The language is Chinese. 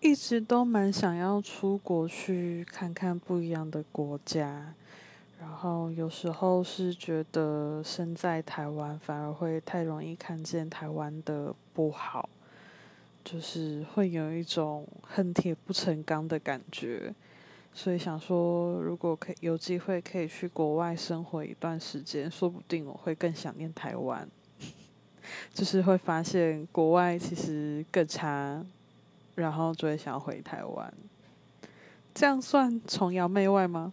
一直都蛮想要出国去看看不一样的国家，然后有时候是觉得身在台湾反而会太容易看见台湾的不好，就是会有一种恨铁不成钢的感觉，所以想说如果可以有机会可以去国外生活一段时间，说不定我会更想念台湾就是会发现国外其实更差，然后就会想要回台湾，这样算崇洋媚外吗？